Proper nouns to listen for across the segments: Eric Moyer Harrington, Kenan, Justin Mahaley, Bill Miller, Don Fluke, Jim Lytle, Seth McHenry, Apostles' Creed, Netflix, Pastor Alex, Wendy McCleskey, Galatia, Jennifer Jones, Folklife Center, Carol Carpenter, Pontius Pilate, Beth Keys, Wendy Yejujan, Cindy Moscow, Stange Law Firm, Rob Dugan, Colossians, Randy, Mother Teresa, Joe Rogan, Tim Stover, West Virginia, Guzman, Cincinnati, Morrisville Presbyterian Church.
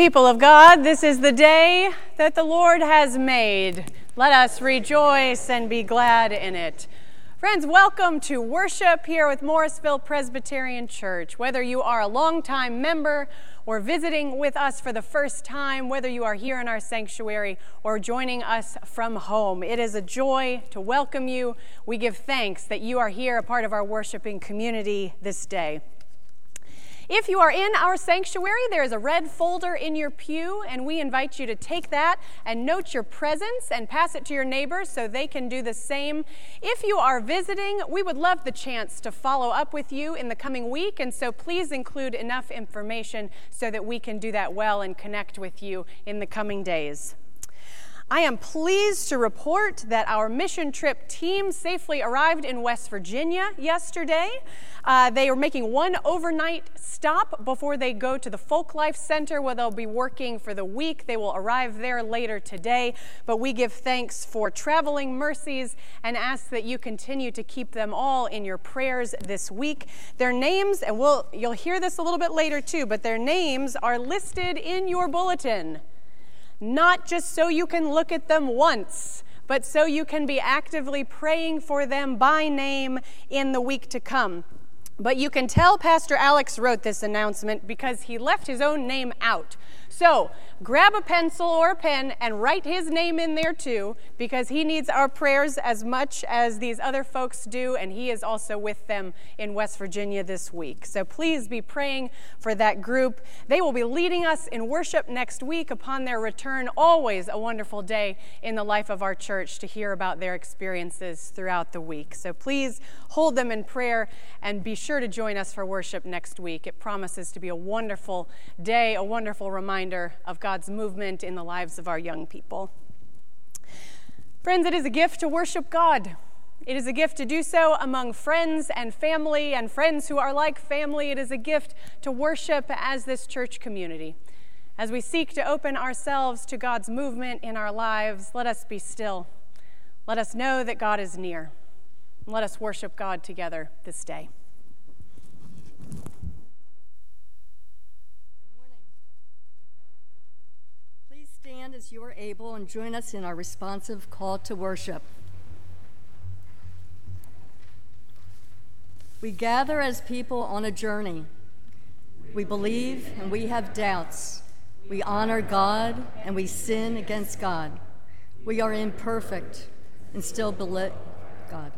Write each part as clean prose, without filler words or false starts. People of God, this is the day that the Lord has made. Let us rejoice and be glad in it. Friends, welcome to worship here with Morrisville Presbyterian Church. Whether you are a longtime member or visiting with us for the first time, whether you are here in our sanctuary or joining us from home, it is a joy to welcome you. We give thanks that you are here, a part of our worshiping community this day. If you are in our sanctuary, there is a red folder in your pew, and we invite you to take that and note your presence and pass it to your neighbors so they can do the same. If you are visiting, we would love the chance to follow up with you in the coming week, and so please include enough information so that we can do that well and connect with you in the coming days. I am pleased to report that our mission trip team safely arrived in West Virginia yesterday. They are making one overnight stop before they go to the Folklife Center, where they'll be working for the week. They will arrive there later today, but we give thanks for traveling mercies and ask that you continue to keep them all in your prayers this week. Their names, and you'll hear this a little bit later too, but their names are listed in your bulletin. Not just so you can look at them once, but so you can be actively praying for them by name in the week to come. But you can tell Pastor Alex wrote this announcement because he left his own name out. So grab a pencil or a pen and write his name in there too, because he needs our prayers as much as these other folks do, and he is also with them in West Virginia this week. So please be praying for that group. They will be leading us in worship next week upon their return. Always a wonderful day in the life of our church to hear about their experiences throughout the week. So please hold them in prayer and be sure to join us for worship next week. It promises to be a wonderful day, a wonderful reminder of God's movement in the lives of our young people. Friends, it is a gift to worship God. It is a gift to do so among friends and family and friends who are like family. It is a gift to worship as this church community. As we seek to open ourselves to God's movement in our lives, let us be still. Let us know that God is near. Let us worship God together this day. Stand as you are able and join us in our responsive call to worship. We gather as people on a journey. We believe and we have doubts. We honor God and we sin against God. We are imperfect and still believe God.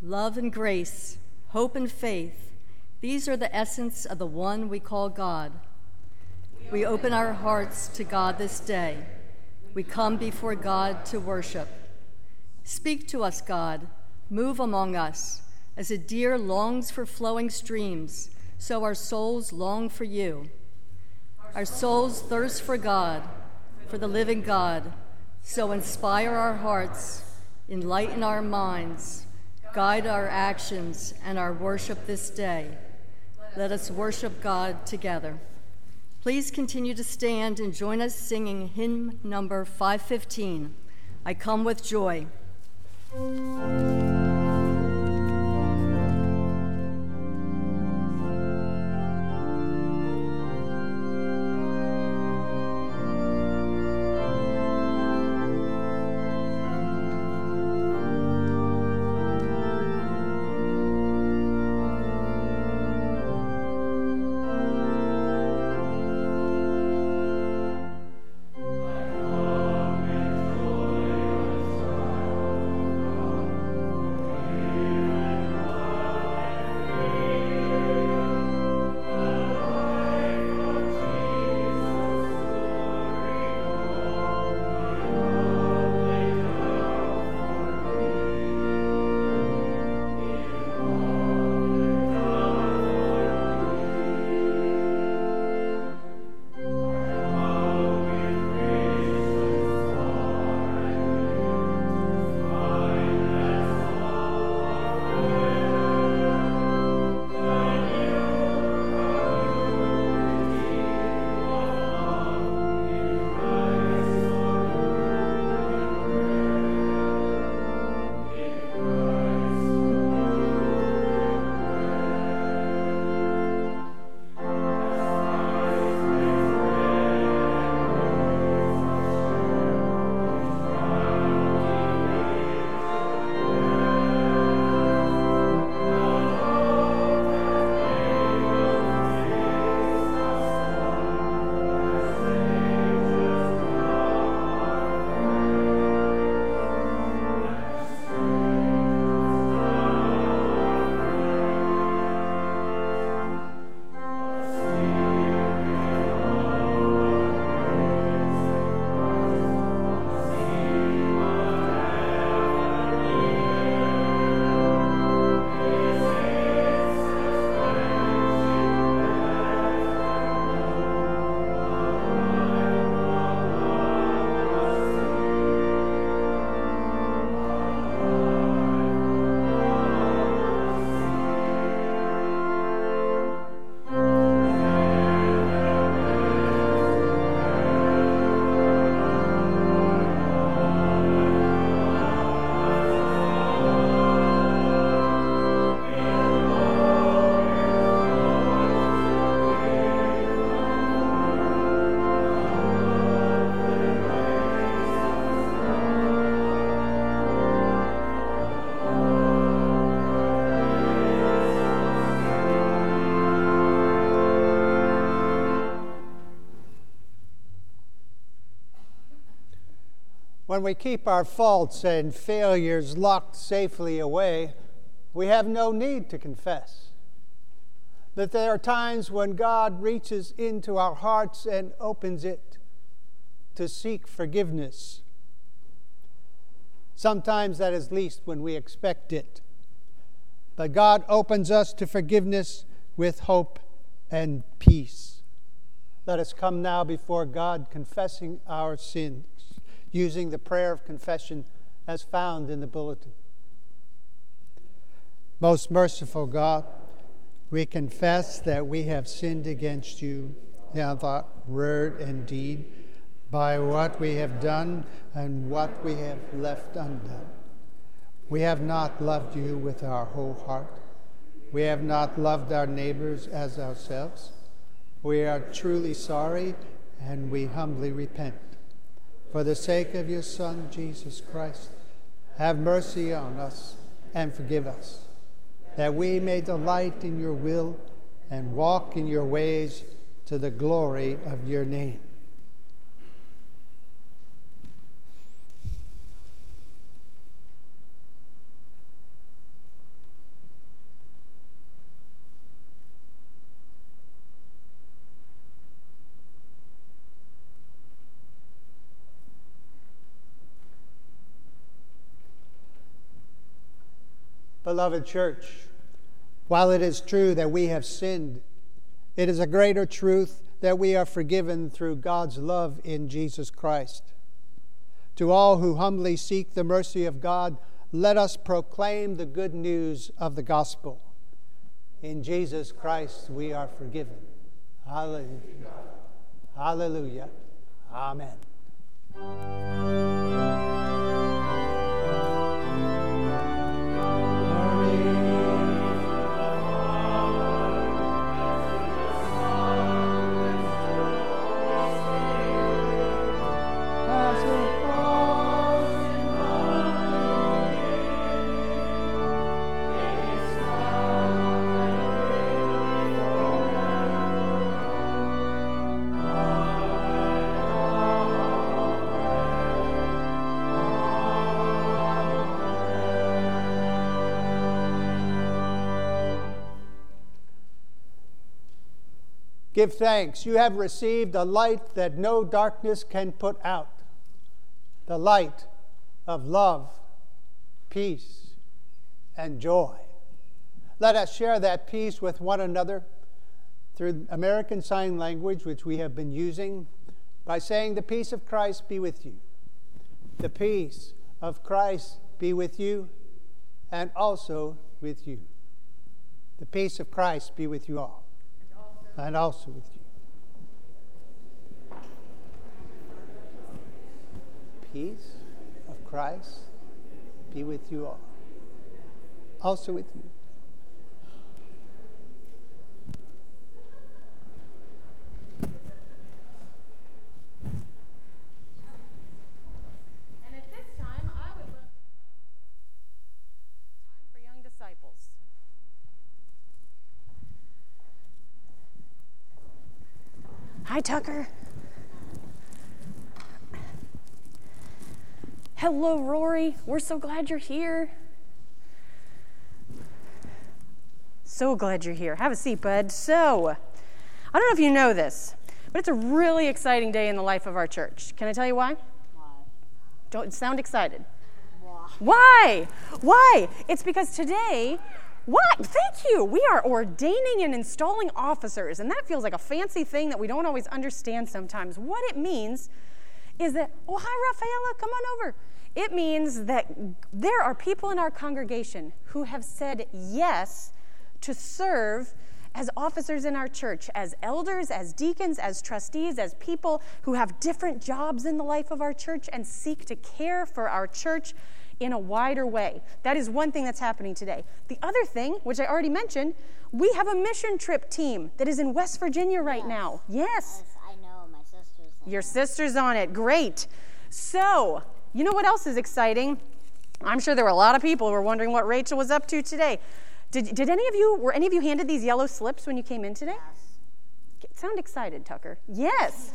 Love and grace, hope and faith, these are the essence of the one we call God. We open our hearts to God this day. We come before God to worship. Speak to us, God. Move among us. As a deer longs for flowing streams, so our souls long for you. Our souls thirst for God, for the living God. So inspire our hearts, enlighten our minds, guide our actions and our worship this day. Let us worship God together. Please continue to stand and join us singing hymn number 515, I Come With Joy. When we keep our faults and failures locked safely away, we have no need to confess. That there are times when God reaches into our hearts and opens it to seek forgiveness. Sometimes that is least when we expect it. But God opens us to forgiveness with hope and peace. Let us come now before God, confessing our sins, using the prayer of confession as found in the bulletin. Most merciful God, we confess that we have sinned against you in thought, word, and deed, by what we have done and what we have left undone. We have not loved you with our whole heart. We have not loved our neighbors as ourselves. We are truly sorry, and we humbly repent. For the sake of your Son, Jesus Christ, have mercy on us and forgive us, that we may delight in your will and walk in your ways to the glory of your name. Beloved church, while it is true that we have sinned, it is a greater truth that we are forgiven through God's love in Jesus Christ. To all who humbly seek the mercy of God, let us proclaim the good news of the gospel. In Jesus Christ we are forgiven. Hallelujah. Hallelujah. Amen. Give thanks. You have received a light that no darkness can put out. The light of love, peace, and joy. Let us share that peace with one another through American Sign Language, which we have been using, by saying, "The peace of Christ be with you." The peace of Christ be with you, and also with you. The peace of Christ be with you all. And also with you. Peace of Christ be with you all. Also with you. And at this time, I would love time for young disciples. Hi, Tucker. Hello, Rory. We're so glad you're here. So glad you're here. Have a seat, bud. So, I don't know if you know this, but it's a really exciting day in the life of our church. Can I tell you why? Why? Don't sound excited. Why? Why? It's because today... What? Thank you. We are ordaining and installing officers, and that feels like a fancy thing that we don't always understand sometimes. What it means is that, oh, hi, Rafaela, come on over. It means that there are people in our congregation who have said yes to serve as officers in our church, as elders, as deacons, as trustees, as people who have different jobs in the life of our church and seek to care for our church in a wider way. That is one thing that's happening today. The other thing, which I already mentioned, we have a mission trip team that is in West Virginia right now. Yes. I know, my sister's on it. Your sister's on it. Great. So, you know what else is exciting? I'm sure there were a lot of people who were wondering what Rachel was up to today. Did any of you, were any of you handed these yellow slips when you came in today? Yes. Sound excited, Tucker. Yes.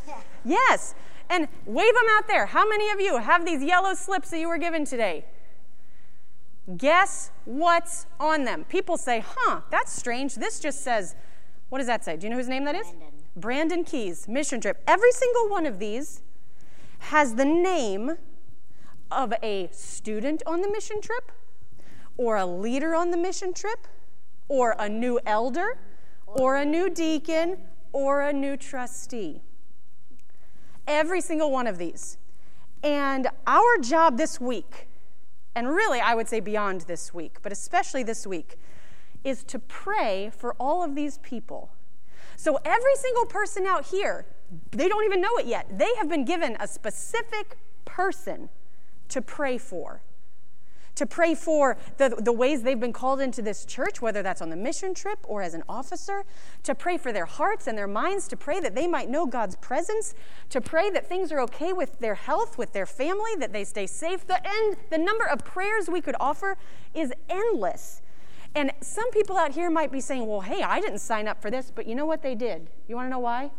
Yes. and wave them out there. How many of you have these yellow slips that you were given today? Guess what's on them? People say, huh, that's strange. This just says, what does that say? Do you know whose name that is? Brandon Keys, mission trip. Every single one of these has the name of a student on the mission trip, or a leader on the mission trip, or a new elder, or a new deacon, or a new trustee. Every single one of these. And our job this week, and really I would say beyond this week, but especially this week, is to pray for all of these people. So every single person out here, they don't even know it yet. They have been given a specific person to pray for the ways they've been called into this church, whether that's on the mission trip or as an officer, to pray for their hearts and their minds, to pray that they might know God's presence, to pray that things are okay with their health, with their family, that they stay safe. The number of prayers we could offer is endless. And some people out here might be saying, well, hey, I didn't sign up for this, but you know what, they did. You want to know why?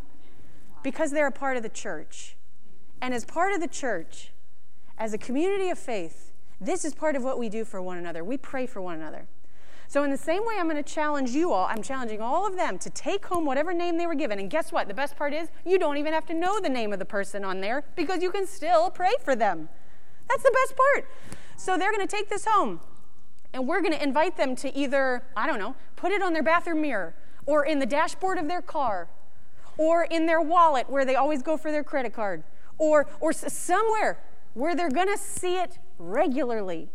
Because they're a part of the church. And as part of the church, as a community of faith, this is part of what we do for one another. We pray for one another. So in the same way, I'm going to challenge you all. I'm challenging all of them to take home whatever name they were given. And guess what? The best part is you don't even have to know the name of the person on there because you can still pray for them. That's the best part. So they're going to take this home. And we're going to invite them to either, I don't know, put it on their bathroom mirror or in the dashboard of their car or in their wallet where they always go for their credit card or somewhere where they're going to see it regularly.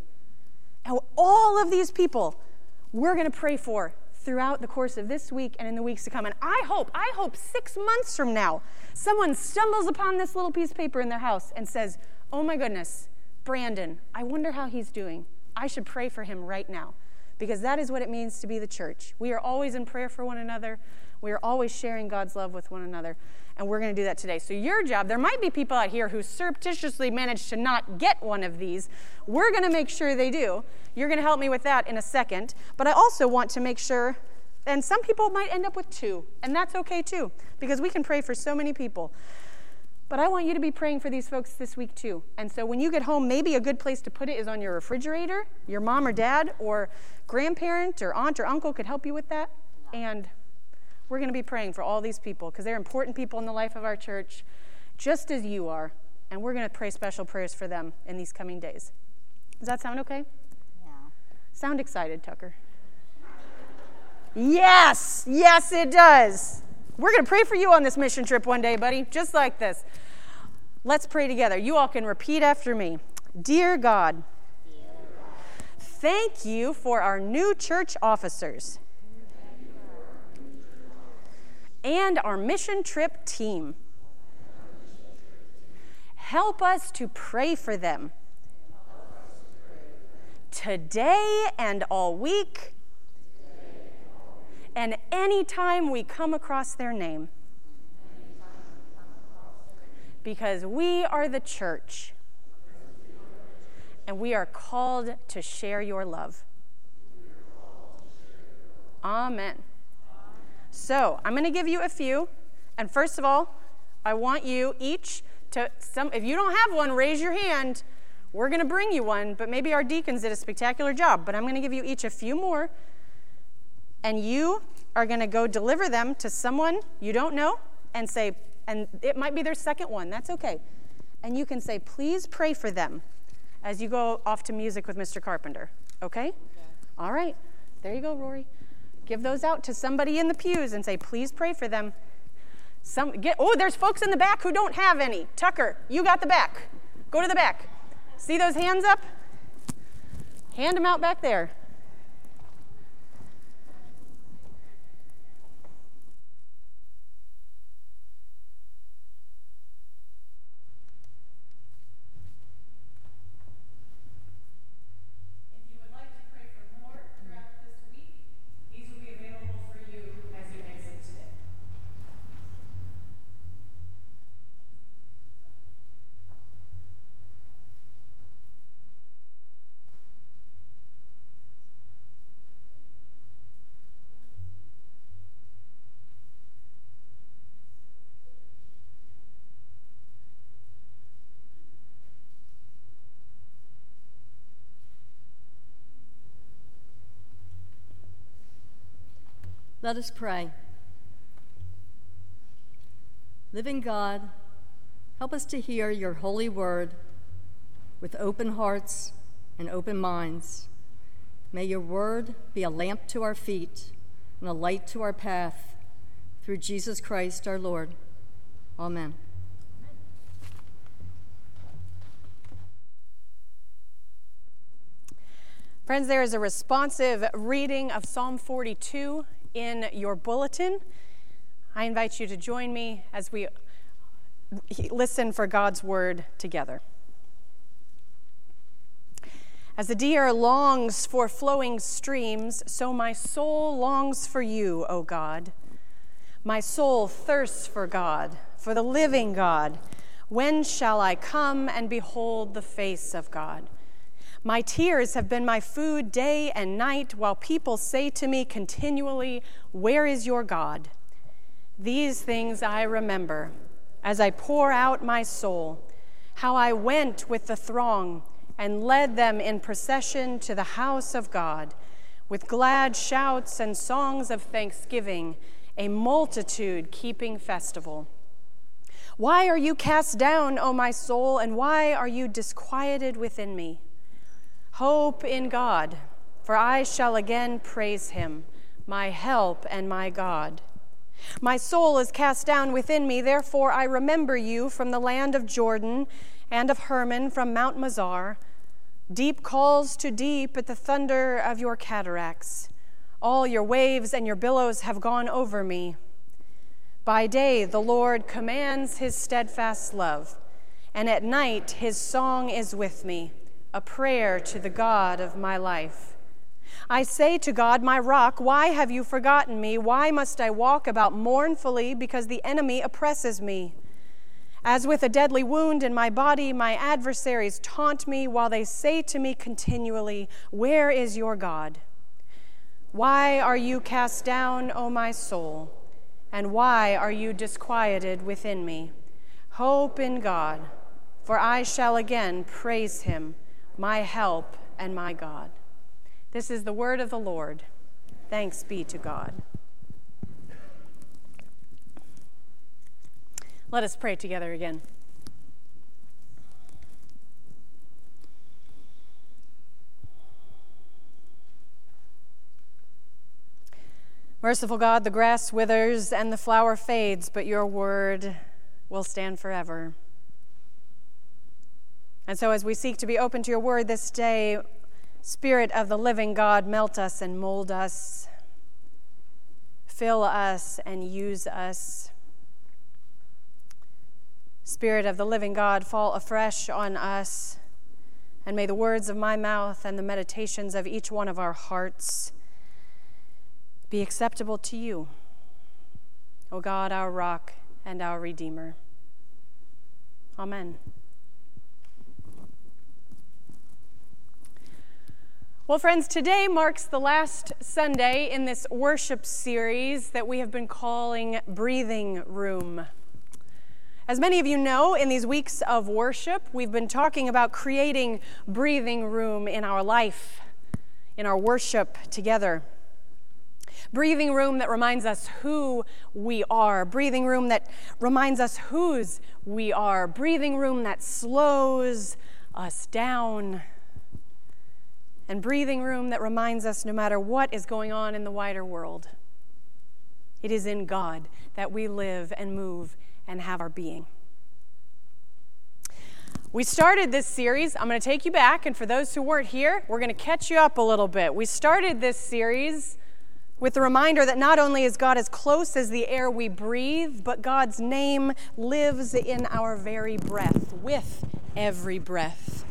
And all of these people we're going to pray for throughout the course of this week and in the weeks to come. And I hope 6 months from now, someone stumbles upon this little piece of paper in their house and says, oh my goodness, Brandon, I wonder how he's doing. I should pray for him right now, because that is what it means to be the church. We are always in prayer for one another. We are always sharing God's love with one another, and we're going to do that today. So your job, there might be people out here who surreptitiously managed to not get one of these. We're going to make sure they do. You're going to help me with that in a second. But I also want to make sure, and some people might end up with two, and that's okay too, because we can pray for so many people. But I want you to be praying for these folks this week too. And so when you get home, maybe a good place to put it is on your refrigerator. Your mom or dad or grandparent or aunt or uncle could help you with that. And we're going to be praying for all these people because they're important people in the life of our church, just as you are. And we're going to pray special prayers for them in these coming days. Does that sound okay? Yeah. Sound excited, Tucker? Yes! Yes, it does! We're going to pray for you on this mission trip one day, buddy, just like this. Let's pray together. You all can repeat after me. Dear God, thank you for our new church officers and our mission trip team. Help us to pray for them today and all week, and any time we come across their name, because we are the church and we are called to share your love. Amen. So I'm going to give you a few. And first of all, I want you each to, if you don't have one, raise your hand. We're going to bring you one, but maybe our deacons did a spectacular job. But I'm going to give you each a few more. And you are going to go deliver them to someone you don't know and say, and it might be their second one. That's okay. And you can say, please pray for them as you go off to music with Mr. Carpenter. Okay? All right. There you go, Rory. Give those out to somebody in the pews and say, please pray for them. There's folks in the back who don't have any. Tucker, you got the back. Go to the back. See those hands up? Hand them out back there. Let us pray. Living God, help us to hear your holy word with open hearts and open minds. May your word be a lamp to our feet and a light to our path. Through Jesus Christ, our Lord. Amen. Friends, there is a responsive reading of Psalm 42 in your bulletin. I invite you to join me as we listen for God's word together. As the deer longs for flowing streams, so my soul longs for you, O God. My soul thirsts for God, for the living God. When shall I come and behold the face of God? My tears have been my food day and night, while people say to me continually, "Where is your God?" These things I remember as I pour out my soul, how I went with the throng and led them in procession to the house of God, with glad shouts and songs of thanksgiving, a multitude keeping festival. Why are you cast down, O my soul, and why are you disquieted within me? Hope in God, for I shall again praise him, my help and my God. My soul is cast down within me, therefore I remember you from the land of Jordan and of Hermon, from Mount Mizar. Deep calls to deep at the thunder of your cataracts. All your waves and your billows have gone over me. By day the Lord commands his steadfast love, and at night his song is with me, a prayer to the God of my life. I say to God, my rock, why have you forgotten me? Why must I walk about mournfully because the enemy oppresses me? As with a deadly wound in my body, my adversaries taunt me while they say to me continually, "Where is your God?" Why are you cast down, O my soul? And why are you disquieted within me? Hope in God, for I shall again praise him, my help and my God. This is the word of the Lord. Thanks be to God. Let us pray together again. Merciful God, the grass withers and the flower fades, but your word will stand forever. And so as we seek to be open to your word this day, Spirit of the living God, melt us and mold us, fill us and use us. Spirit of the living God, fall afresh on us, and may the words of my mouth and the meditations of each one of our hearts be acceptable to you, O God, our rock and our Redeemer. Amen. Well, friends, today marks the last Sunday in this worship series that we have been calling Breathing Room. As many of you know, in these weeks of worship, we've been talking about creating breathing room in our life, in our worship together. Breathing room that reminds us who we are. Breathing room that reminds us whose we are. Breathing room that slows us down. And breathing room that reminds us, no matter what is going on in the wider world, it is in God that we live and move and have our being. We started this series. I'm going to take you back, and for those who weren't here, we're going to catch you up a little bit. We started this series with the reminder that not only is God as close as the air we breathe, but God's name lives in our very breath, with every breath.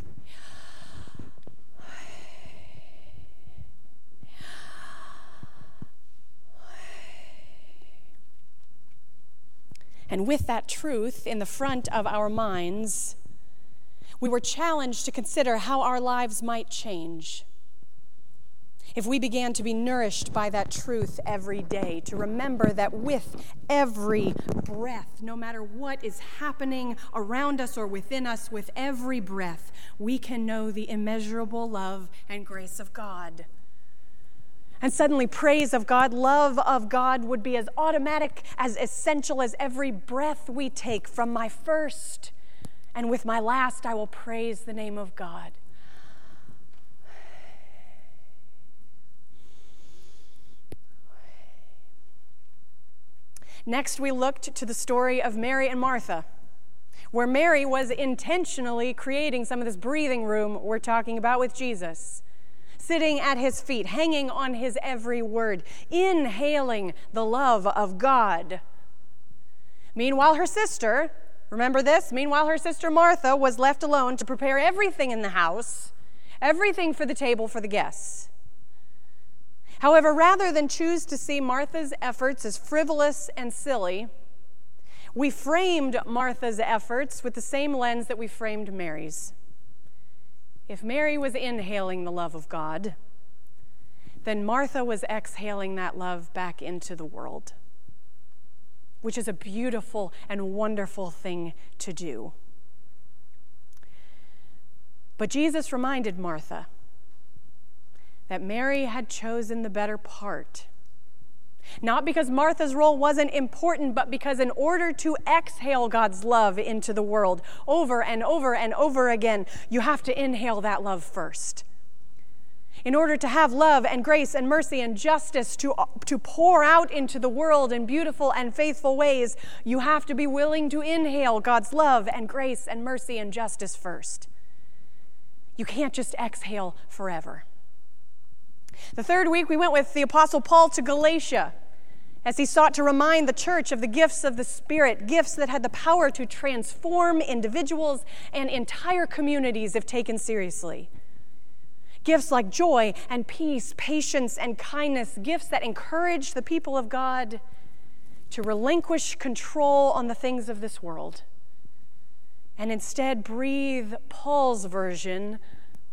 And with that truth in the front of our minds, we were challenged to consider how our lives might change if we began to be nourished by that truth every day, to remember that with every breath, no matter what is happening around us or within us, with every breath, we can know the immeasurable love and grace of God. And suddenly praise of God, love of God would be as automatic, as essential as every breath we take. From my first and with my last, I will praise the name of God. Next, we looked to the story of Mary and Martha, where Mary was intentionally creating some of this breathing room we're talking about with Jesus, sitting at his feet, hanging on his every word, inhaling the love of God. Meanwhile, her sister, remember this? Meanwhile, her sister Martha was left alone to prepare everything in the house, everything for the table for the guests. However, rather than choose to see Martha's efforts as frivolous and silly, we framed Martha's efforts with the same lens that we framed Mary's. If Mary was inhaling the love of God, then Martha was exhaling that love back into the world, which is a beautiful and wonderful thing to do. But Jesus reminded Martha that Mary had chosen the better part. Not because Martha's role wasn't important, but because in order to exhale God's love into the world over and over and over again, you have to inhale that love first. In order to have love and grace and mercy and justice to pour out into the world in beautiful and faithful ways, you have to be willing to inhale God's love and grace and mercy and justice first. You can't just exhale forever. The third week, we went with the Apostle Paul to Galatia as he sought to remind the church of the gifts of the Spirit, gifts that had the power to transform individuals and entire communities if taken seriously. Gifts like joy and peace, patience and kindness, gifts that encourage the people of God to relinquish control on the things of this world and instead breathe Paul's version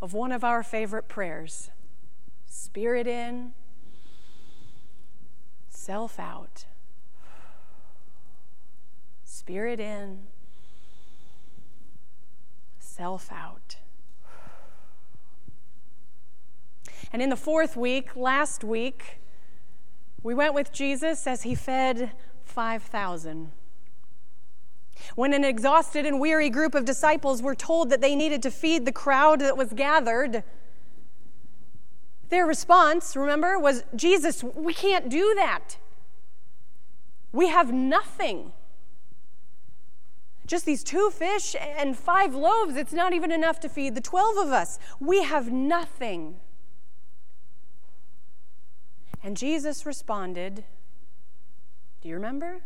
of one of our favorite prayers. Spirit in, self out. Spirit in, self out. And in the fourth week, last week, we went with Jesus as he fed 5,000. When an exhausted and weary group of disciples were told that they needed to feed the crowd that was gathered, their response, remember, was, Jesus, we can't do that. We have nothing. Just these 2 fish and 5 loaves, it's not even enough to feed the 12 of us. We have nothing. And Jesus responded, do you remember?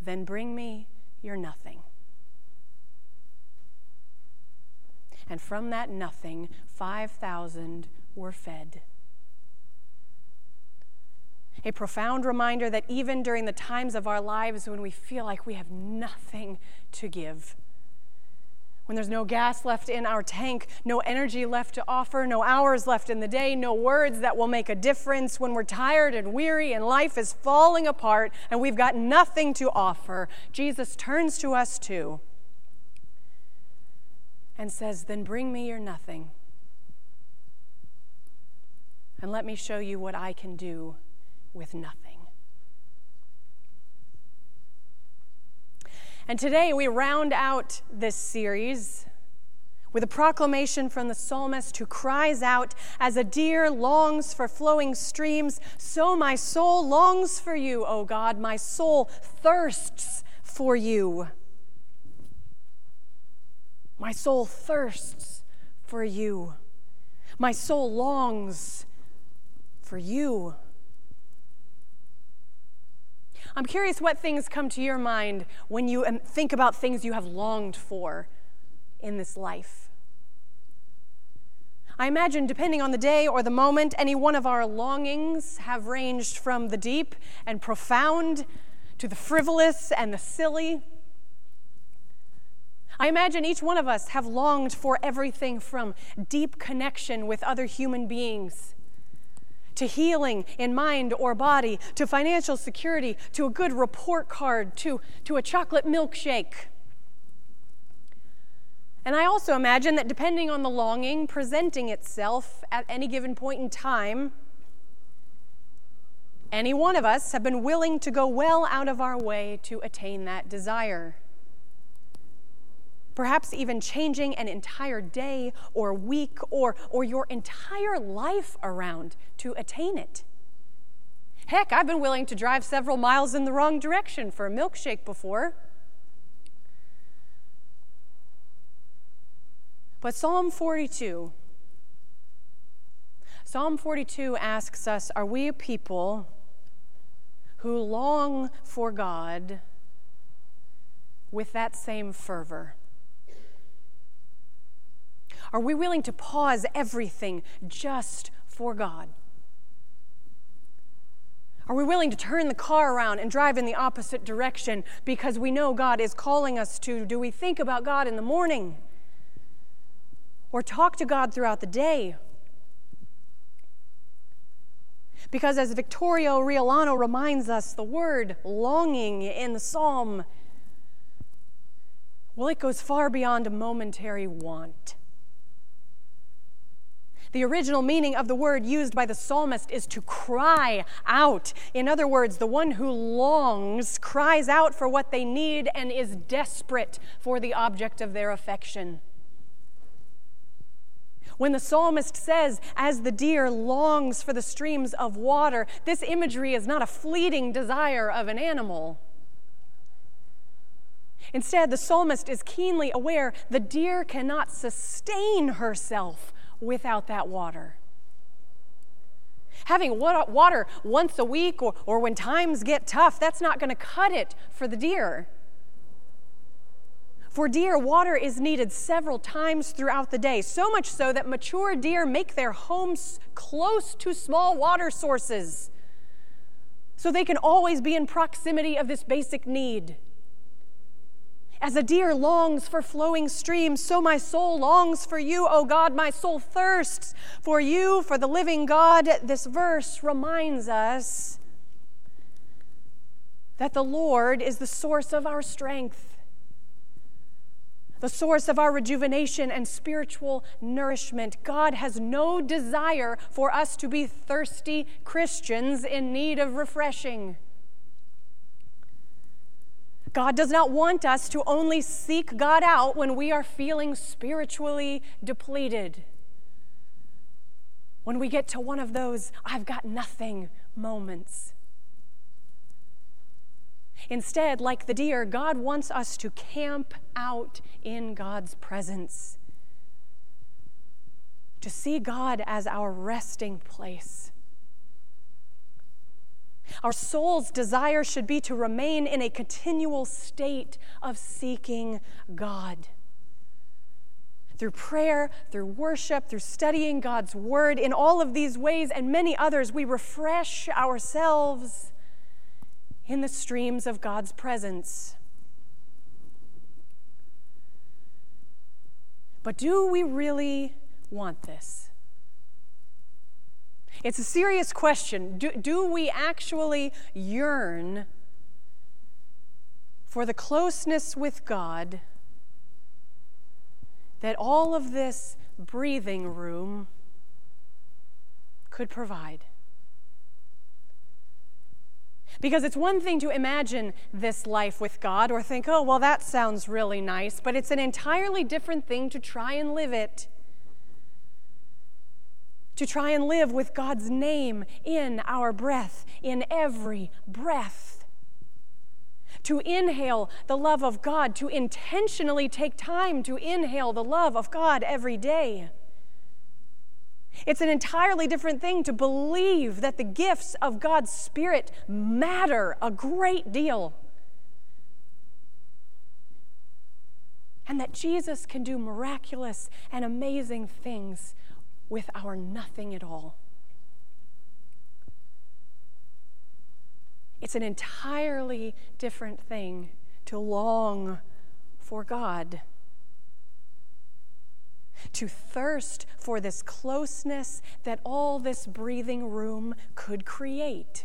Then bring me your nothing. And from that nothing, 5,000 were fed. A profound reminder that even during the times of our lives when we feel like we have nothing to give, when there's no gas left in our tank, no energy left to offer, no hours left in the day, no words that will make a difference, when we're tired and weary and life is falling apart and we've got nothing to offer, Jesus turns to us too and says, then bring me your nothing, and let me show you what I can do with nothing. And today we round out this series with a proclamation from the psalmist who cries out, as a deer longs for flowing streams, so my soul longs for you, O God. My soul thirsts for you. My soul thirsts for you. My soul longs for you. I'm curious what things come to your mind when you think about things you have longed for in this life. I imagine, depending on the day or the moment, any one of our longings have ranged from the deep and profound to the frivolous and the silly. I imagine each one of us have longed for everything from deep connection with other human beings, to healing in mind or body, to financial security, to a good report card, to a chocolate milkshake. And I also imagine that depending on the longing presenting itself at any given point in time, any one of us have been willing to go well out of our way to attain that desire. Perhaps even changing an entire day or week or your entire life around to attain it. Heck, I've been willing to drive several miles in the wrong direction for a milkshake before. But Psalm 42 asks us, are we a people who long for God with that same fervor? Are we willing to pause everything just for God? Are we willing to turn the car around and drive in the opposite direction because we know God is calling us to? Do we think about God in the morning? Or talk to God throughout the day? Because as Victorio Riolano reminds us, the word longing in the psalm, well, it goes far beyond a momentary want. The original meaning of the word used by the psalmist is to cry out. In other words, the one who longs cries out for what they need and is desperate for the object of their affection. When the psalmist says, as the deer longs for the streams of water, this imagery is not a fleeting desire of an animal. Instead, the psalmist is keenly aware the deer cannot sustain herself without that water. Having water once a week or when times get tough, that's not going to cut it for the deer. For deer, water is needed several times throughout the day, so much so that mature deer make their homes close to small water sources, so they can always be in proximity of this basic need. As a deer longs for flowing streams, so my soul longs for you, O God. My soul thirsts for you, for the living God. This verse reminds us that the Lord is the source of our strength, the source of our rejuvenation and spiritual nourishment. God has no desire for us to be thirsty Christians in need of refreshing. God does not want us to only seek God out when we are feeling spiritually depleted, when we get to one of those "I've got nothing" moments. Instead, like the deer, God wants us to camp out in God's presence, to see God as our resting place. Our soul's desire should be to remain in a continual state of seeking God. Through prayer, through worship, through studying God's word, in all of these ways and many others, we refresh ourselves in the streams of God's presence. But do we really want this? It's a serious question. Do we actually yearn for the closeness with God that all of this breathing room could provide? Because it's one thing to imagine this life with God or think, oh, well, that sounds really nice, but it's an entirely different thing to try and live it. To try and live with God's name in our breath, in every breath. To inhale the love of God, to intentionally take time to inhale the love of God every day. It's an entirely different thing to believe that the gifts of God's Spirit matter a great deal, and that Jesus can do miraculous and amazing things with our nothing at all. It's an entirely different thing to long for God, to thirst for this closeness that all this breathing room could create.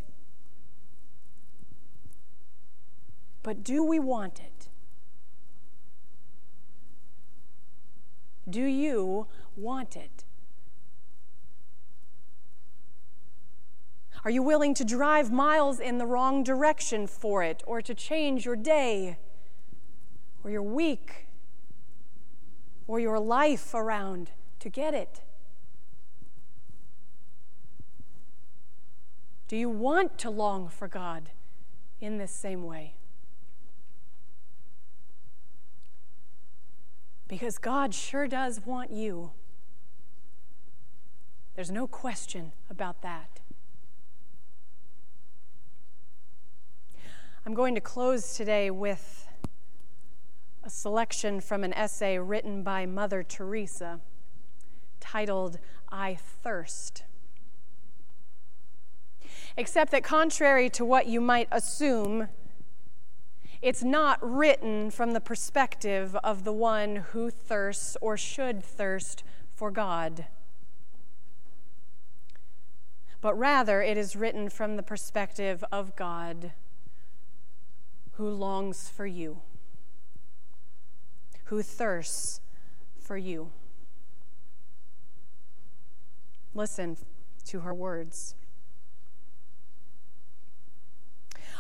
But do we want it? Do you want it? Are you willing to drive miles in the wrong direction for it, or to change your day, or your week, or your life around to get it? Do you want to long for God in this same way? Because God sure does want you. There's no question about that. I'm going to close today with a selection from an essay written by Mother Teresa titled, I Thirst. Except that contrary to what you might assume, it's not written from the perspective of the one who thirsts or should thirst for God, but rather it is written from the perspective of God who longs for you, who thirsts for you. Listen to her words.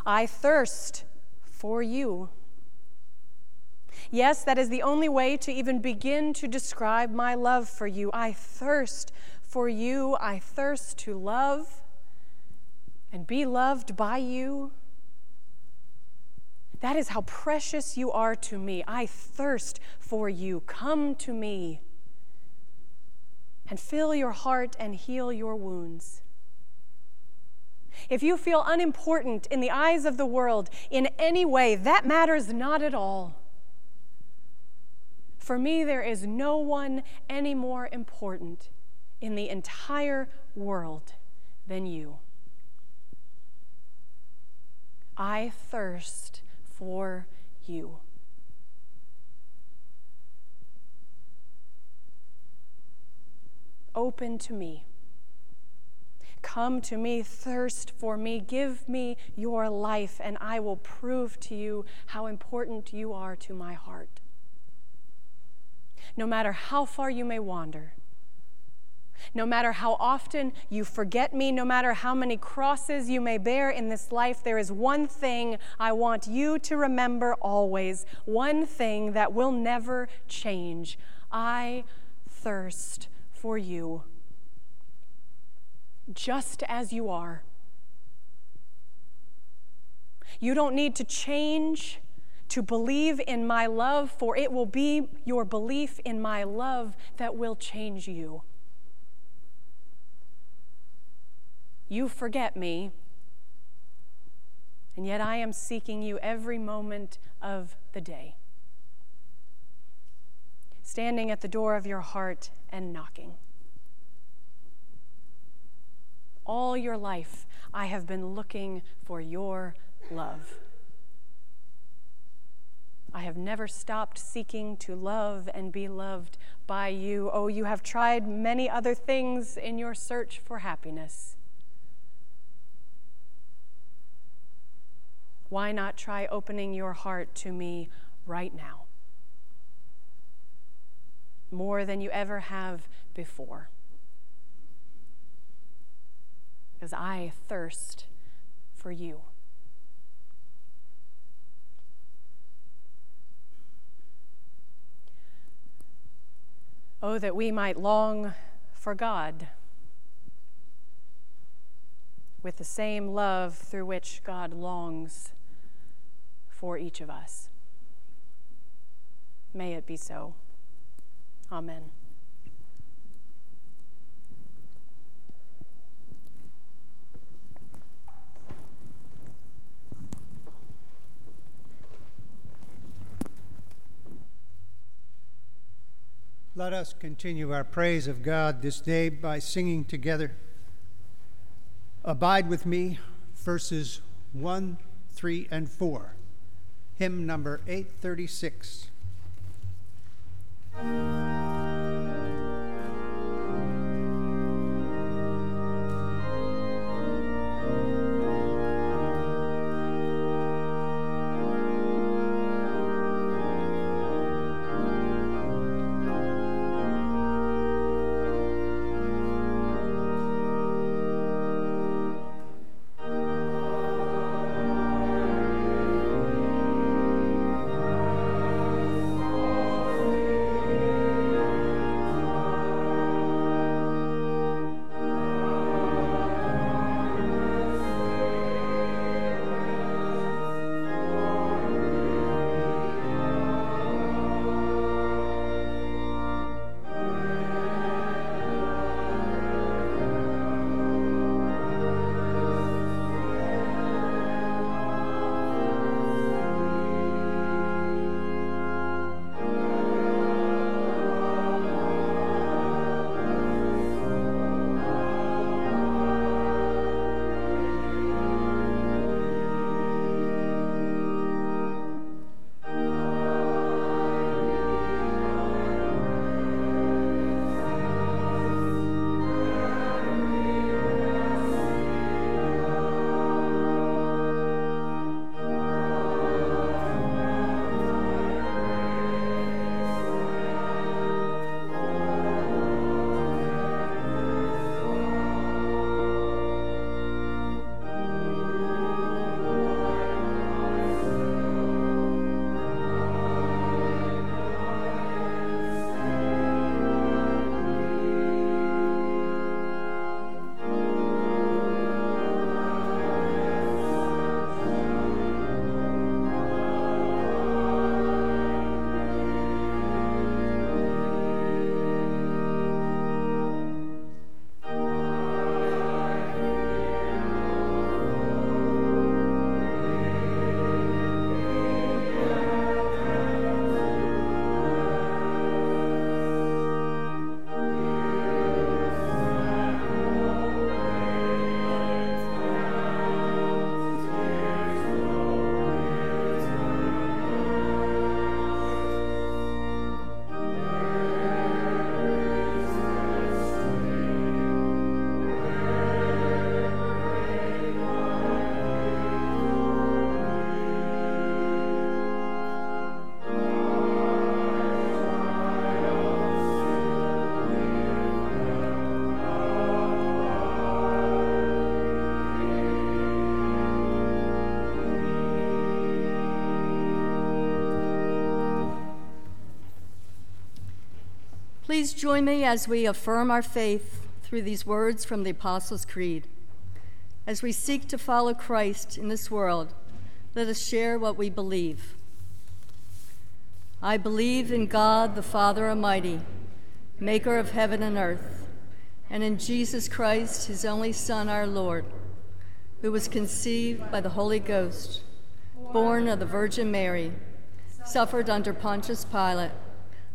I thirst for you. Yes, that is the only way to even begin to describe my love for you. I thirst for you. I thirst to love and be loved by you. That is how precious you are to me. I thirst for you. Come to me and fill your heart and heal your wounds. If you feel unimportant in the eyes of the world in any way, that matters not at all. For me, there is no one any more important in the entire world than you. I thirst for you. Open to me. Come to me, thirst for me, give me your life, and I will prove to you how important you are to my heart. No matter how far you may wander, no matter how often you forget me, no matter how many crosses you may bear in this life, there is one thing I want you to remember always, one thing that will never change. I thirst for you, just as you are. You don't need to change to believe in my love, for it will be your belief in my love that will change you. You forget me, and yet I am seeking you every moment of the day, standing at the door of your heart and knocking. All your life, I have been looking for your love. I have never stopped seeking to love and be loved by you. Oh, you have tried many other things in your search for happiness. Why not try opening your heart to me right now, more than you ever have before? Because I thirst for you. Oh, that we might long for God with the same love through which God longs for each of us. May it be so. Amen. Let us continue our praise of God this day by singing together, Abide With Me, verses 1, 3, and 4, hymn number 836. Please join me as we affirm our faith through these words from the Apostles' Creed. As we seek to follow Christ in this world, let us share what we believe. I believe in God, the Father Almighty, maker of heaven and earth, and in Jesus Christ, his only Son, our Lord, who was conceived by the Holy Ghost, born of the Virgin Mary, suffered under Pontius Pilate,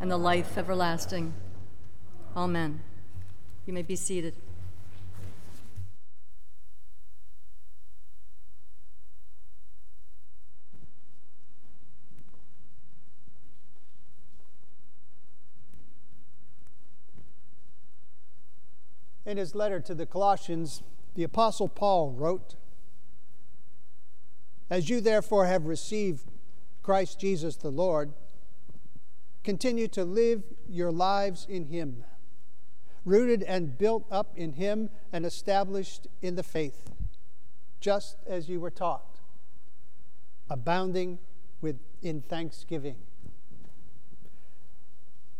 and the life everlasting. Amen. You may be seated. In his letter to the Colossians, the Apostle Paul wrote, "As you therefore have received Christ Jesus the Lord, continue to live your lives in him, rooted and built up in him and established in the faith, just as you were taught, abounding in thanksgiving."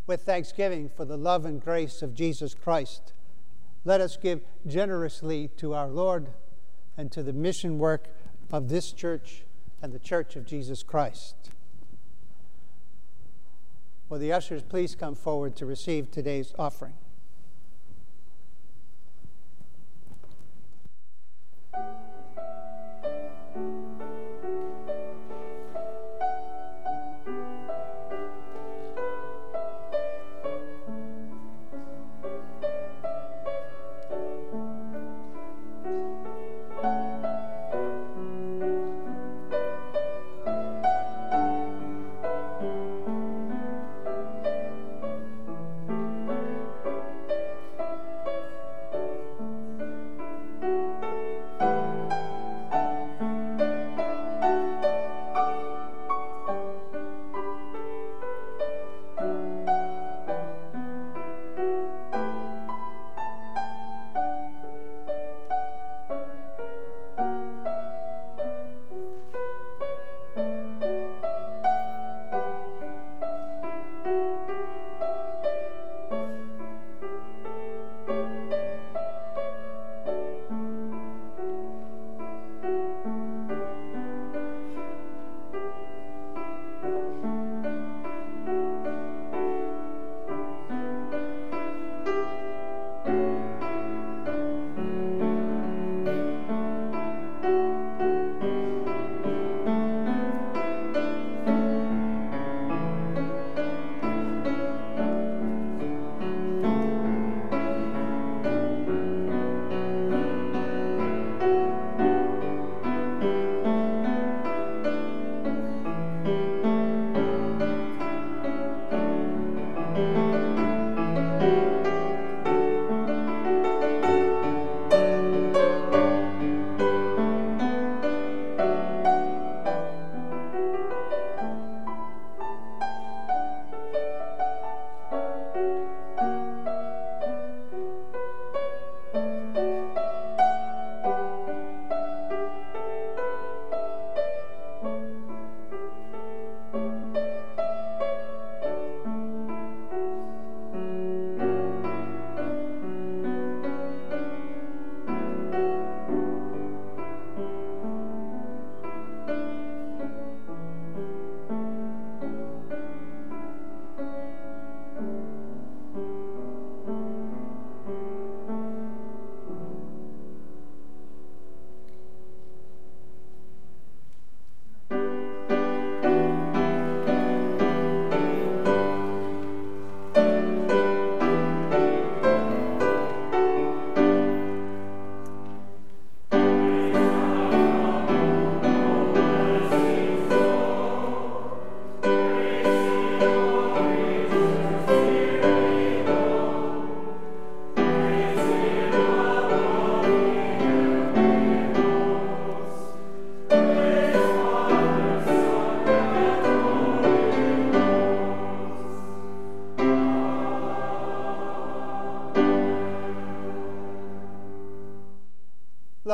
With thanksgiving for the love and grace of Jesus Christ, let us give generously to our Lord and to the mission work of this church and the Church of Jesus Christ. Will the ushers please come forward to receive today's offering?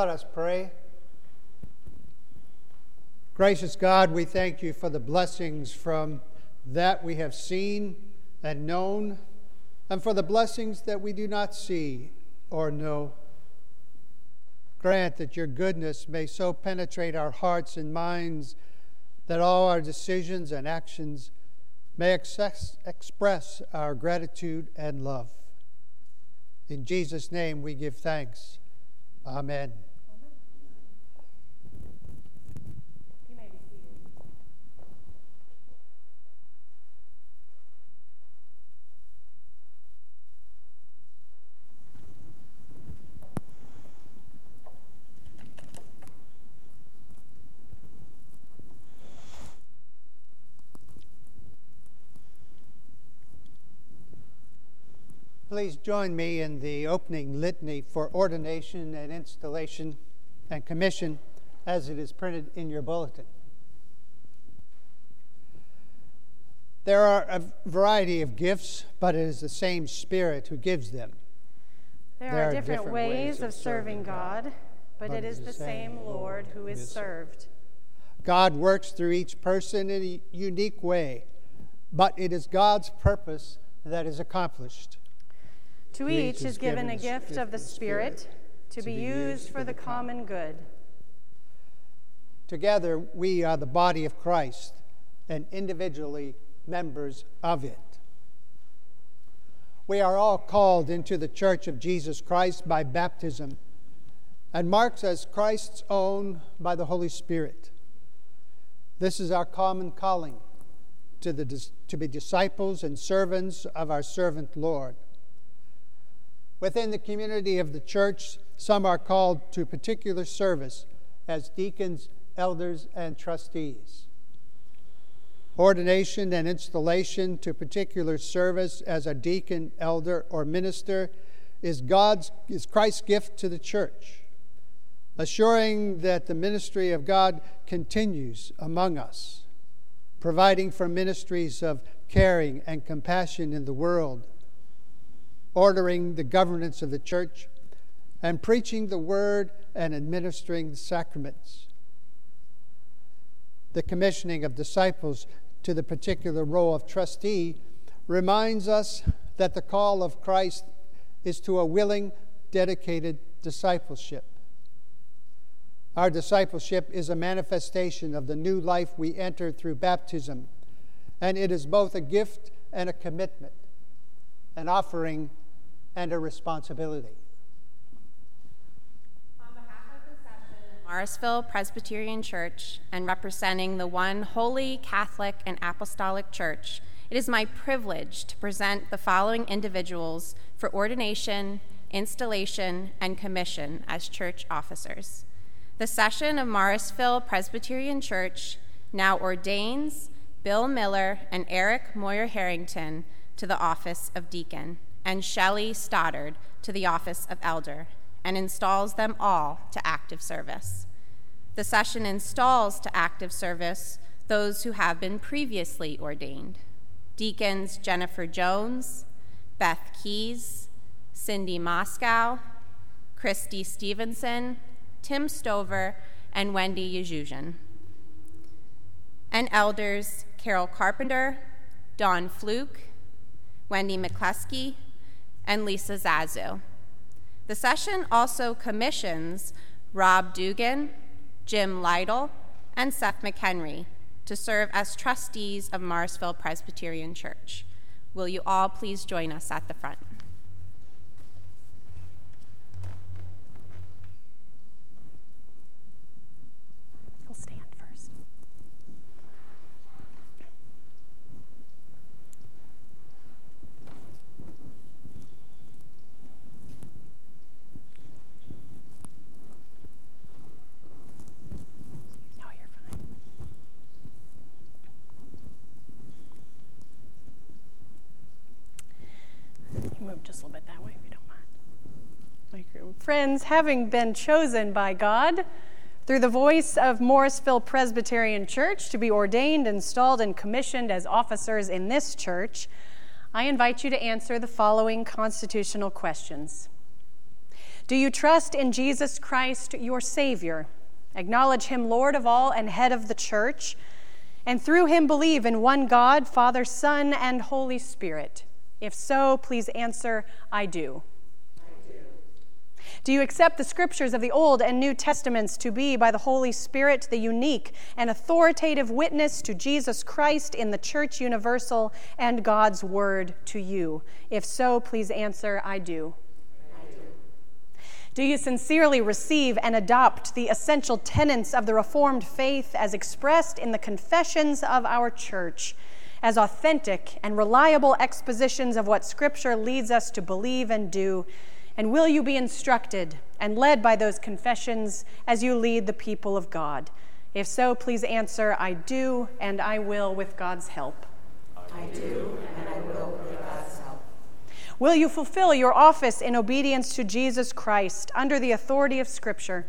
Let us pray. Gracious God, we thank you for the blessings from that we have seen and known, and for the blessings that we do not see or know. Grant that your goodness may so penetrate our hearts and minds that all our decisions and actions may express our gratitude and love. In Jesus' name we give thanks. Amen. Please join me in the opening litany for ordination and installation and commission as it is printed in your bulletin. There are a variety of gifts, but it is the same Spirit who gives them. There are different ways of serving God, but it is the same Lord who is served. God works through each person in a unique way, but it is God's purpose that is accomplished. To each is given a gift of the Spirit to be used for the common good. Together we are the body of Christ and individually members of it. We are all called into the Church of Jesus Christ by baptism and marked as Christ's own by the Holy Spirit. This is our common calling to be disciples and servants of our servant Lord. Within the community of the church, some are called to particular service as deacons, elders, and trustees. Ordination and installation to particular service as a deacon, elder, or minister is Christ's gift to the church, assuring that the ministry of God continues among us, providing for ministries of caring and compassion in the world, ordering the governance of the church, and preaching the word and administering the sacraments. The commissioning of disciples to the particular role of trustee reminds us that the call of Christ is to a willing, dedicated discipleship. Our discipleship is a manifestation of the new life we enter through baptism, and it is both a gift and a commitment, an offering and a responsibility. On behalf of the session, Morrisville Presbyterian Church, and representing the one holy, Catholic, and Apostolic Church, it is my privilege to present the following individuals for ordination, installation, and commission as church officers. The session of Morrisville Presbyterian Church now ordains Bill Miller and Eric Moyer Harrington to the office of deacon, and Shelley Stoddard to the office of elder, and installs them all to active service. The session installs to active service those who have been previously ordained: deacons Jennifer Jones, Beth Keys, Cindy Moscow, Christy Stevenson, Tim Stover, and Wendy Yejujan, and elders Carol Carpenter, Don Fluke, Wendy McCleskey, and Lisa Zazu. The session also commissions Rob Dugan, Jim Lytle, and Seth McHenry to serve as trustees of Morrisville Presbyterian Church. Will you all please join us at the front? Just a little bit that way, if you don't mind. Make room. Friends, having been chosen by God through the voice of Morrisville Presbyterian Church to be ordained, installed, and commissioned as officers in this church, I invite you to answer the following constitutional questions. Do you trust in Jesus Christ, your Savior? Acknowledge him Lord of all and head of the church, and through him believe in one God, Father, Son, and Holy Spirit. If so, please answer, I do. I do. Do you accept the scriptures of the Old and New Testaments to be, by the Holy Spirit, the unique and authoritative witness to Jesus Christ in the Church Universal and God's Word to you? If so, please answer, I do. Do you sincerely receive and adopt the essential tenets of the Reformed faith as expressed in the confessions of our church, as authentic and reliable expositions of what Scripture leads us to believe and do? And will you be instructed and led by those confessions as you lead the people of God? If so, please answer, I do, and I will with God's help. I do, and I will with God's help. Will you fulfill your office in obedience to Jesus Christ under the authority of Scripture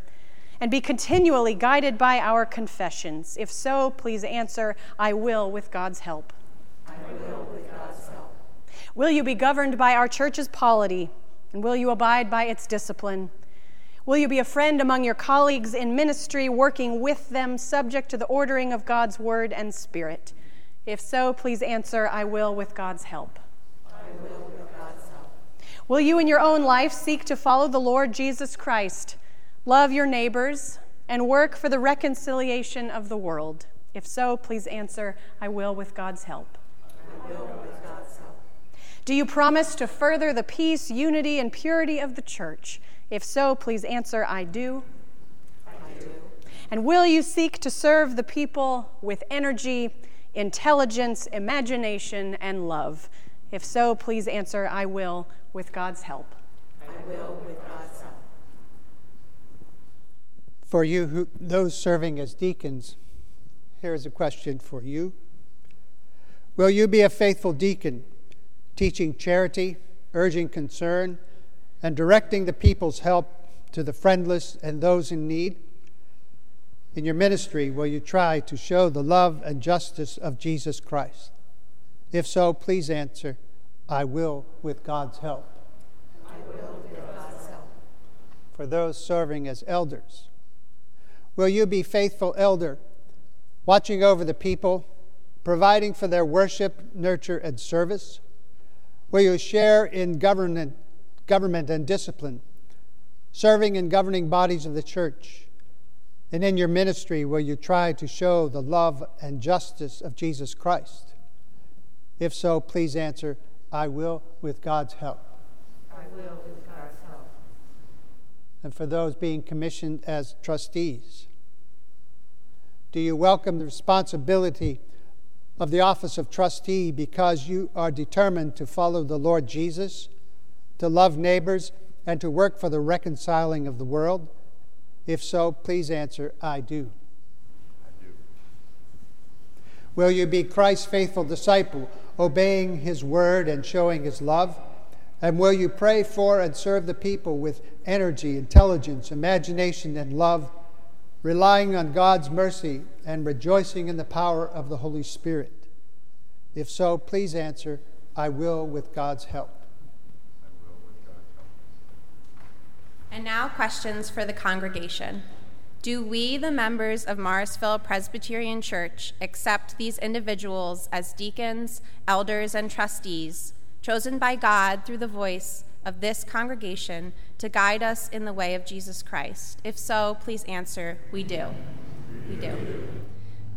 and be continually guided by our confessions? If so, please answer, I will with God's help. I will with God's help. Will you be governed by our church's polity, and will you abide by its discipline? Will you be a friend among your colleagues in ministry, working with them, subject to the ordering of God's Word and Spirit? If so, please answer, I will with God's help. I will with God's help. Will you in your own life seek to follow the Lord Jesus Christ, love your neighbors, and work for the reconciliation of the world? If so, please answer, I will with God's help. I will with God's help. Do you promise to further the peace, unity, and purity of the church? If so, please answer, I do. I do. And will you seek to serve the people with energy, intelligence, imagination, and love? If so, please answer, I will with God's help. I will with God's help. For you, those serving as deacons, here's a question for you. Will you be a faithful deacon, teaching charity, urging concern, and directing the people's help to the friendless and those in need? In your ministry, will you try to show the love and justice of Jesus Christ? If so, please answer, I will with God's help. I will with God's help. For those serving as elders, will you be faithful elder, watching over the people, providing for their worship, nurture, and service? Will you share in government and discipline, serving and governing bodies of the church? And in your ministry, will you try to show the love and justice of Jesus Christ? If so, please answer, I will with God's help. I will with God's help. And for those being commissioned as trustees, do you welcome the responsibility of the office of trustee because you are determined to follow the Lord Jesus, to love neighbors, and to work for the reconciling of the world? If so, please answer, I do. Will you be Christ's faithful disciple, obeying his word and showing his love? And will you pray for and serve the people with energy, intelligence, imagination, and love, relying on God's mercy and rejoicing in the power of the Holy Spirit? If so, please answer, I will with God's help. I will with God's help. And now questions for the congregation. Do we, the members of Morrisville Presbyterian Church, accept these individuals as deacons, elders, and trustees, chosen by God through the voice of this congregation to guide us in the way of Jesus Christ? If so, please answer, we do. We do.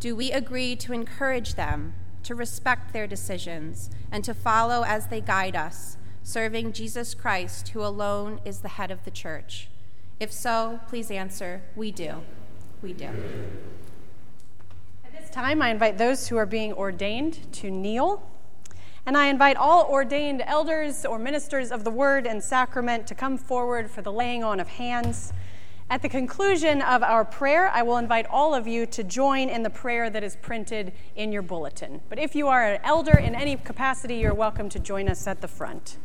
Do we agree to encourage them, to respect their decisions, and to follow as they guide us, serving Jesus Christ, who alone is the head of the church? If so, please answer, we do. We do. At this time, I invite those who are being ordained to kneel, and I invite all ordained elders or ministers of the Word and Sacrament to come forward for the laying on of hands. At the conclusion of our prayer, I will invite all of you to join in the prayer that is printed in your bulletin. But if you are an elder in any capacity, you're welcome to join us at the front.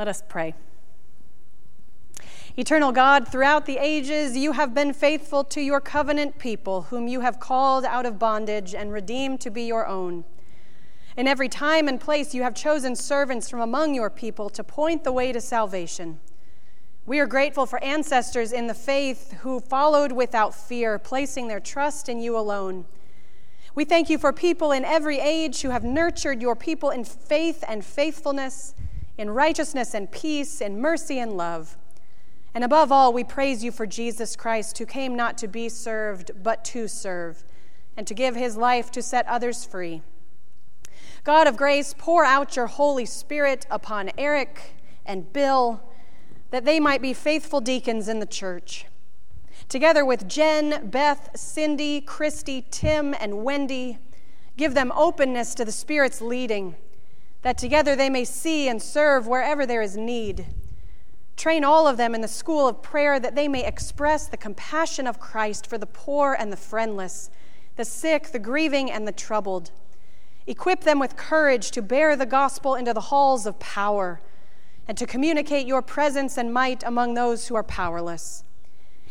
Let us pray. Eternal God, throughout the ages, you have been faithful to your covenant people, whom you have called out of bondage and redeemed to be your own. In every time and place, you have chosen servants from among your people to point the way to salvation. We are grateful for ancestors in the faith who followed without fear, placing their trust in you alone. We thank you for people in every age who have nurtured your people in faith and faithfulness, in righteousness and peace, in mercy and love. And above all, we praise you for Jesus Christ, who came not to be served, but to serve, and to give his life to set others free. God of grace, pour out your Holy Spirit upon Eric and Bill, that they might be faithful deacons in the church. Together with Jen, Beth, Cindy, Christy, Tim, and Wendy, give them openness to the Spirit's leading, that together they may see and serve wherever there is need. Train all of them in the school of prayer that they may express the compassion of Christ for the poor and the friendless, the sick, the grieving, and the troubled. Equip them with courage to bear the gospel into the halls of power and to communicate your presence and might among those who are powerless.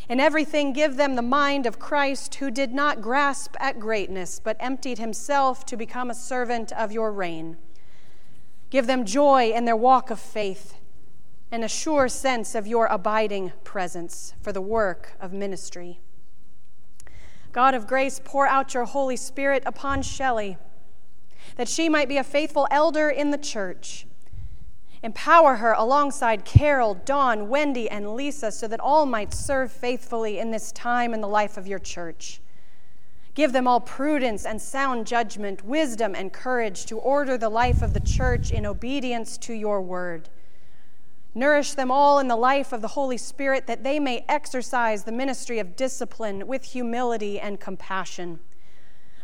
In everything, give them the mind of Christ, who did not grasp at greatness, but emptied himself to become a servant of your reign. Give them joy in their walk of faith, and a sure sense of your abiding presence for the work of ministry. God of grace, pour out your Holy Spirit upon Shelley, that she might be a faithful elder in the church. Empower her alongside Carol, Dawn, Wendy, and Lisa, so that all might serve faithfully in this time in the life of your church. Give them all prudence and sound judgment, wisdom and courage to order the life of the church in obedience to your word. Nourish them all in the life of the Holy Spirit, that they may exercise the ministry of discipline with humility and compassion.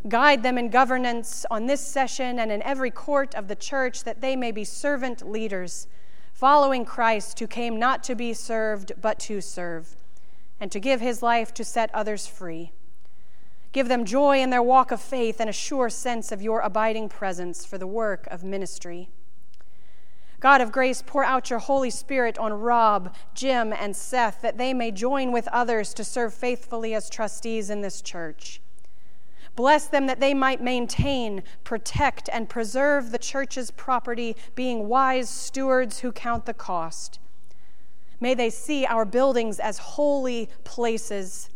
Guide them in governance on this session and in every court of the church, that they may be servant leaders, following Christ, who came not to be served, but to serve, and to give his life to set others free. Give them joy in their walk of faith and a sure sense of your abiding presence for the work of ministry. God of grace, pour out your Holy Spirit on Rob, Jim, and Seth, that they may join with others to serve faithfully as trustees in this church. Bless them that they might maintain, protect, and preserve the church's property, being wise stewards who count the cost. May they see our buildings as holy places,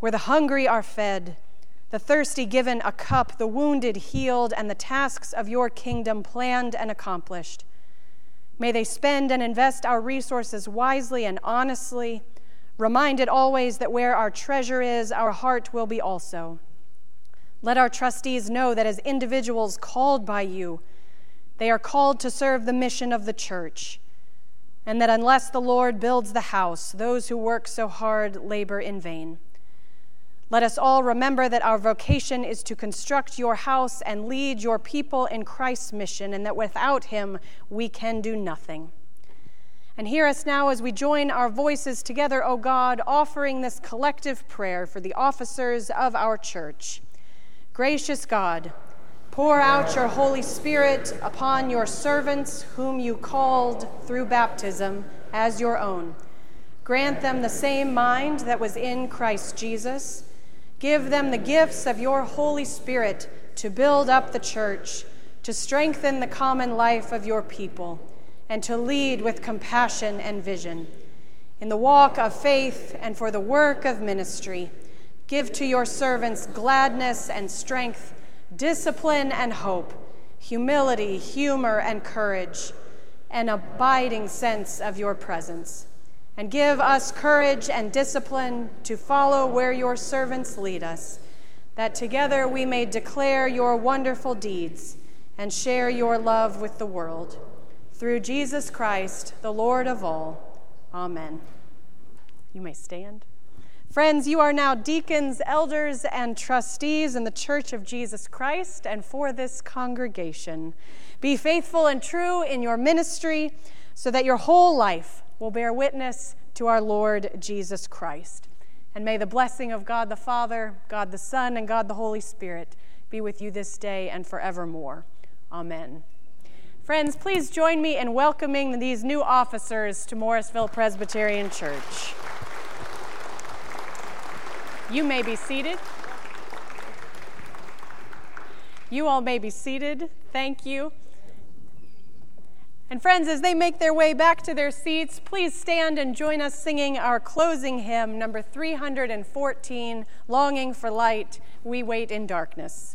where the hungry are fed, the thirsty given a cup, the wounded healed, and the tasks of your kingdom planned and accomplished. May they spend and invest our resources wisely and honestly, reminded always that where our treasure is, our heart will be also. Let our trustees know that as individuals called by you, they are called to serve the mission of the church, and that unless the Lord builds the house, those who work so hard labor in vain. Let us all remember that our vocation is to construct your house and lead your people in Christ's mission, and that without him we can do nothing. And hear us now as we join our voices together, O God, offering this collective prayer for the officers of our church. Gracious God, pour out your Holy Spirit upon your servants whom you called through baptism as your own. Grant them the same mind that was in Christ Jesus. Give them the gifts of your Holy Spirit to build up the church, to strengthen the common life of your people, and to lead with compassion and vision. In the walk of faith and for the work of ministry, give to your servants gladness and strength, discipline and hope, humility, humor, and courage, an abiding sense of your presence. And give us courage and discipline to follow where your servants lead us, that together we may declare your wonderful deeds and share your love with the world. Through Jesus Christ, the Lord of all. Amen. You may stand. Friends, you are now deacons, elders, and trustees in the Church of Jesus Christ and for this congregation. Be faithful and true in your ministry, so that your whole life will bear witness to our Lord Jesus Christ. And may the blessing of God the Father, God the Son, and God the Holy Spirit be with you this day and forevermore. Amen. Friends, please join me in welcoming these new officers to Morrisville Presbyterian Church. You may be seated. You all may be seated. Thank you. And friends, as they make their way back to their seats, please stand and join us singing our closing hymn, number 314, Longing for Light, We Wait in Darkness.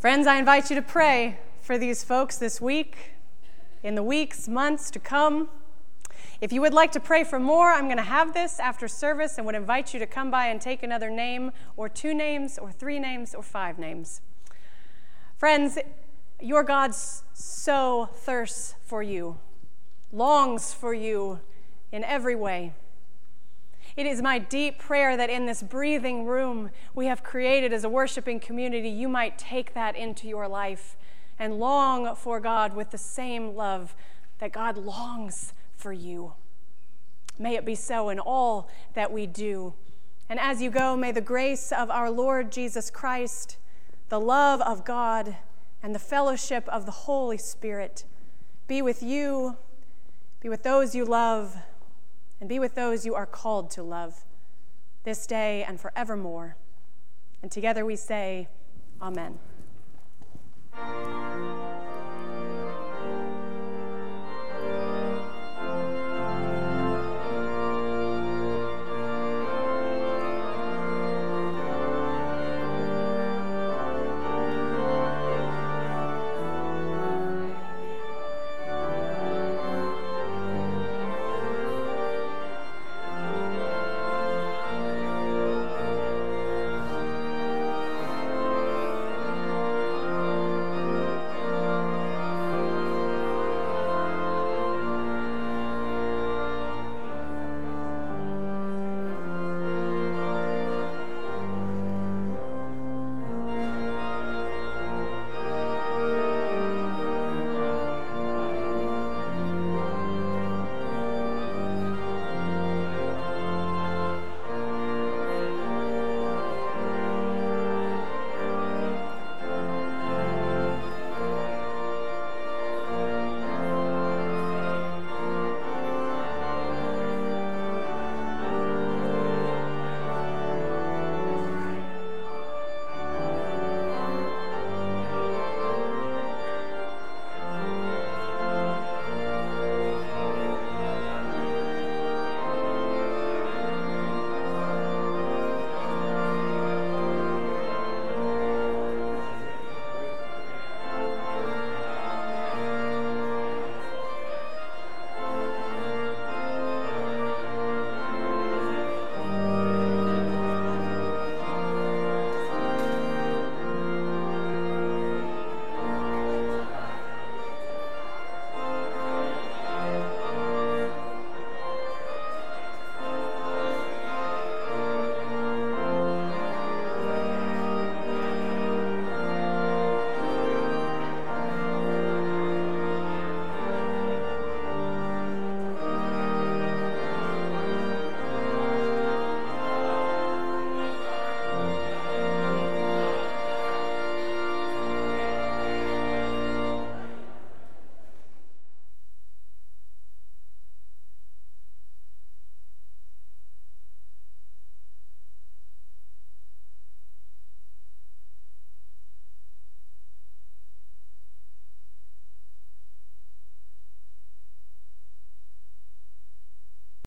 Friends, I invite you to pray for these folks this week, in the weeks, months to come. If you would like to pray for more, I'm going to have this after service and would invite you to come by and take another name or two names or three names or five names. Friends, your God so thirsts for you, longs for you in every way. It is my deep prayer that in this breathing room we have created as a worshiping community, you might take that into your life and long for God with the same love that God longs for you. May it be so in all that we do. And as you go, may the grace of our Lord Jesus Christ, the love of God, and the fellowship of the Holy Spirit be with you, be with those you love, and be with those you are called to love this day and forevermore. And together we say, Amen.